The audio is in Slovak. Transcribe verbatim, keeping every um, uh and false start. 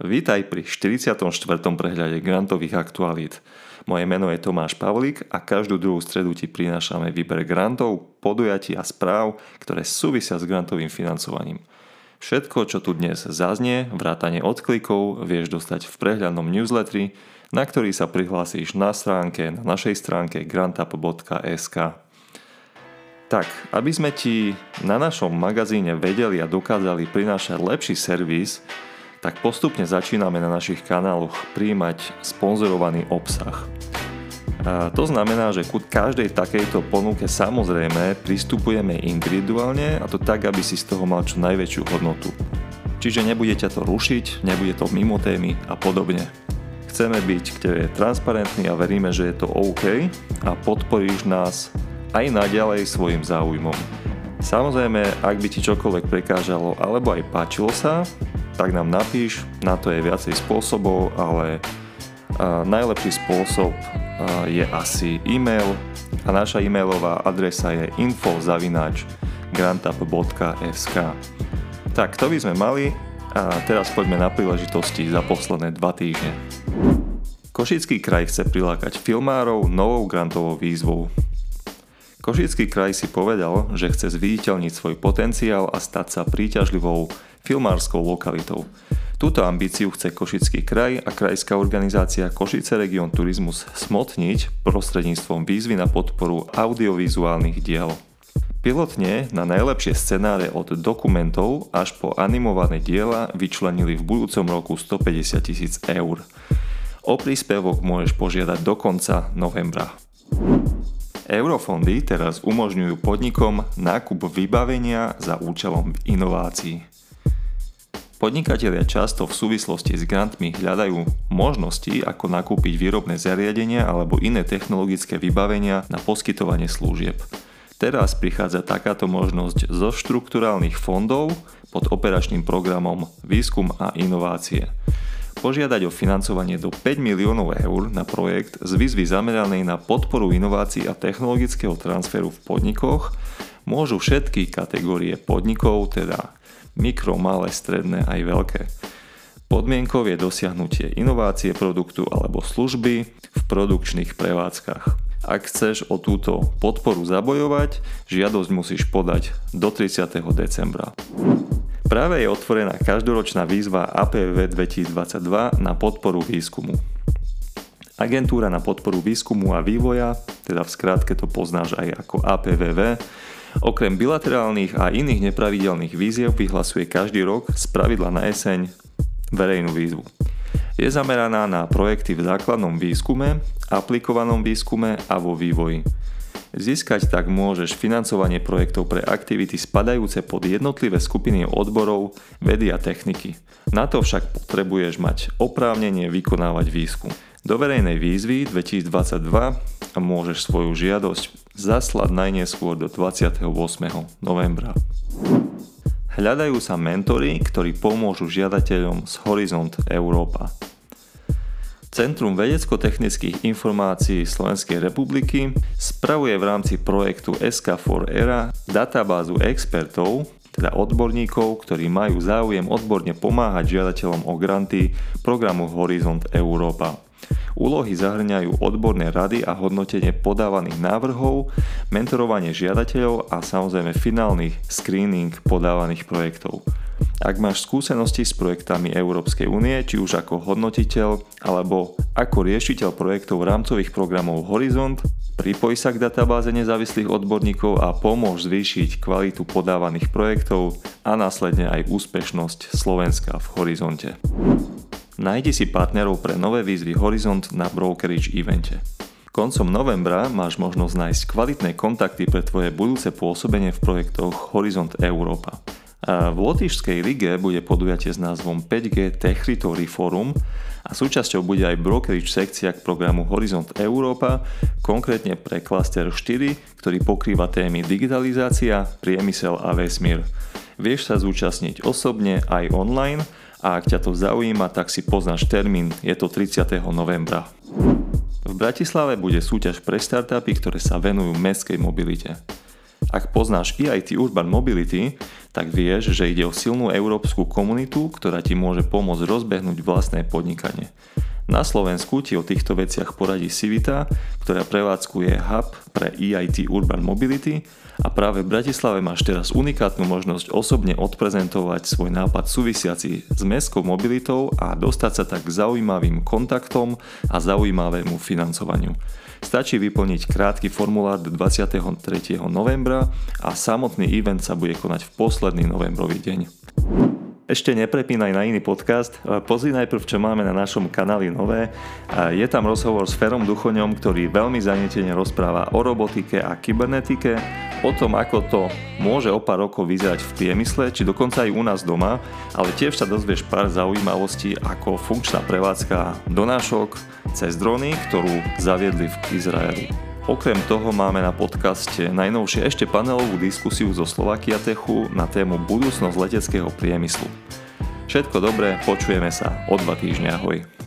Vítaj pri štyridsiatom štvrtom prehľade grantových aktualít. Moje meno je Tomáš Pavlík a každú druhú stredu ti prinášame výber grantov, podujatí a správ, ktoré súvisia s grantovým financovaním. Všetko, čo tu dnes zaznie, vrátane odklikov, vieš dostať v prehľadnom newsletteri, na ktorý sa prihlásíš na stránke, na našej stránke grantup bodka es ká. Tak, aby sme ti na našom magazíne vedeli a dokázali prinášať lepší servis, tak postupne začíname na našich kanáloch prijímať sponzorovaný obsah. A to znamená, že ku každej takejto ponuke samozrejme pristupujeme individuálne, a to tak, aby si z toho mal čo najväčšiu hodnotu. Čiže nebude ťa to rušiť, nebude to mimo témy a podobne. Chceme byť k tebe transparentní a veríme, že je to OK a podporíš nás aj naďalej svojim záujmom. Samozrejme, ak by ti čokoľvek prekážalo alebo aj páčilo sa, tak nám napíš, na to je viacej spôsobov, ale uh, najlepší spôsob uh, je asi e-mail a naša e-mailová adresa je info zavináč grantup bodka es ká. Tak, to by sme mali a teraz poďme na príležitosti za posledné dva týždne. Košický kraj chce prilákať filmárov novou grantovou výzvou. Košický kraj si povedal, že chce zviditeľniť svoj potenciál a stať sa príťažlivou filmárskou lokalitou. Túto ambíciu chce Košický kraj a krajská organizácia Košice Region Turizmus smotniť prostredníctvom výzvy na podporu audiovizuálnych diel. Pilotne na najlepšie scenáre od dokumentov až po animované diela vyčlenili v budúcom roku stopäťdesiat tisíc eur. O príspevok môžeš požiadať do konca novembra. Eurofondy teraz umožňujú podnikom nákup vybavenia za účelom inovácií. Podnikatelia často v súvislosti s grantmi hľadajú možnosti, ako nakúpiť výrobné zariadenia alebo iné technologické vybavenia na poskytovanie služieb. Teraz prichádza takáto možnosť zo štrukturálnych fondov pod operačným programom Výskum a inovácie. Požiadať o financovanie do päť miliónov eur na projekt z výzvy zameranej na podporu inovácií a technologického transferu v podnikoch môžu všetky kategórie podnikov, teda mikro, malé, stredné aj veľké. Podmienkou je dosiahnutie inovácie produktu alebo služby v produkčných prevádzkach. Ak chceš o túto podporu zabojovať, žiadosť musíš podať do tridsiateho decembra. Práve je otvorená každoročná výzva á pé vé vé dvetisícdvadsaťdva na podporu výskumu. Agentúra na podporu výskumu a vývoja, teda v skratke to poznáš aj ako á pé vé vé, okrem bilaterálnych a iných nepravidelných výziev vyhlasuje každý rok spravidla na jeseň verejnú výzvu. Je zameraná na projekty v základnom výskume, aplikovanom výskume a vo vývoji. Získať tak môžeš financovanie projektov pre aktivity spadajúce pod jednotlivé skupiny odborov, vedy a techniky. Na to však potrebuješ mať oprávnenie vykonávať výskum. Do verejnej výzvy dvetisícdvadsaťdva môžeš svoju žiadosť zaslať najneskôr do dvadsiateho ôsmeho novembra. Hľadajú sa mentori, ktorí pomôžu žiadateľom z Horizont Európa. Centrum vedecko-technických informácií Slovenskej republiky spravuje v rámci projektu es ká štyri é er á databázu expertov, teda odborníkov, ktorí majú záujem odborne pomáhať žiadateľom o granty programu Horizont Európa. Úlohy zahrňajú odborné rady a hodnotenie podávaných návrhov, mentorovanie žiadateľov a samozrejme finálny screening podávaných projektov. Ak máš skúsenosti s projektami Európskej únie, či už ako hodnotiteľ alebo ako riešiteľ projektov rámcových programov Horizont, pripoj sa k databáze nezávislých odborníkov a pomôž zvýšiť kvalitu podávaných projektov a následne aj úspešnosť Slovenska v Horizonte. Nájdi si partnerov pre nové výzvy Horizont na brokerage evente. Koncom novembra máš možnosť nájsť kvalitné kontakty pre tvoje budúce pôsobenie v projektoch Horizont Európa. V Lotyšskej Rige bude podujatie s názvom päť gé Techritory Forum a súčasťou bude aj brokerage sekcia k programu Horizont Európa, konkrétne pre klaster štyri, ktorý pokrýva témy digitalizácia, priemysel a vesmír. Vieš sa zúčastniť osobne aj online a ak ťa to zaujíma, tak si poznáš termín, je to tridsiateho novembra. V Bratislave bude súťaž pre startupy, ktoré sa venujú mestskej mobilite. Ak poznáš é í té Urban Mobility, tak vieš, že ide o silnú európsku komunitu, ktorá ti môže pomôcť rozbehnúť vlastné podnikanie. Na Slovensku ti o týchto veciach poradí Civita, ktorá prevádzkuje hub pre é í té Urban Mobility a práve v Bratislave máš teraz unikátnu možnosť osobne odprezentovať svoj nápad súvisiaci s mestskou mobilitou a dostať sa tak k zaujímavým kontaktom a zaujímavému financovaniu. Stačí vyplniť krátky formulár do dvadsiateho tretieho novembra a samotný event sa bude konať v posledný novembrový deň. Ešte neprepínaj na iný podcast, pozri najprv, čo máme na našom kanáli nové. Je tam rozhovor s Ferom Duchoňom, ktorý veľmi zanietene rozpráva o robotike a kybernetike, o tom, ako to môže o pár rokov vyzerať v priemysle, či dokonca aj u nás doma, ale tiež sa dozvieš pár zaujímavostí ako funkčná prevádzka donášok cez drony, ktorú zaviedli v Izraeli. Okrem toho máme na podcaste najnovšie ešte panelovú diskusiu zo Slovakia Techu na tému budúcnosť leteckého priemyslu. Všetko dobré, počujeme sa o dva týždne, ahoj.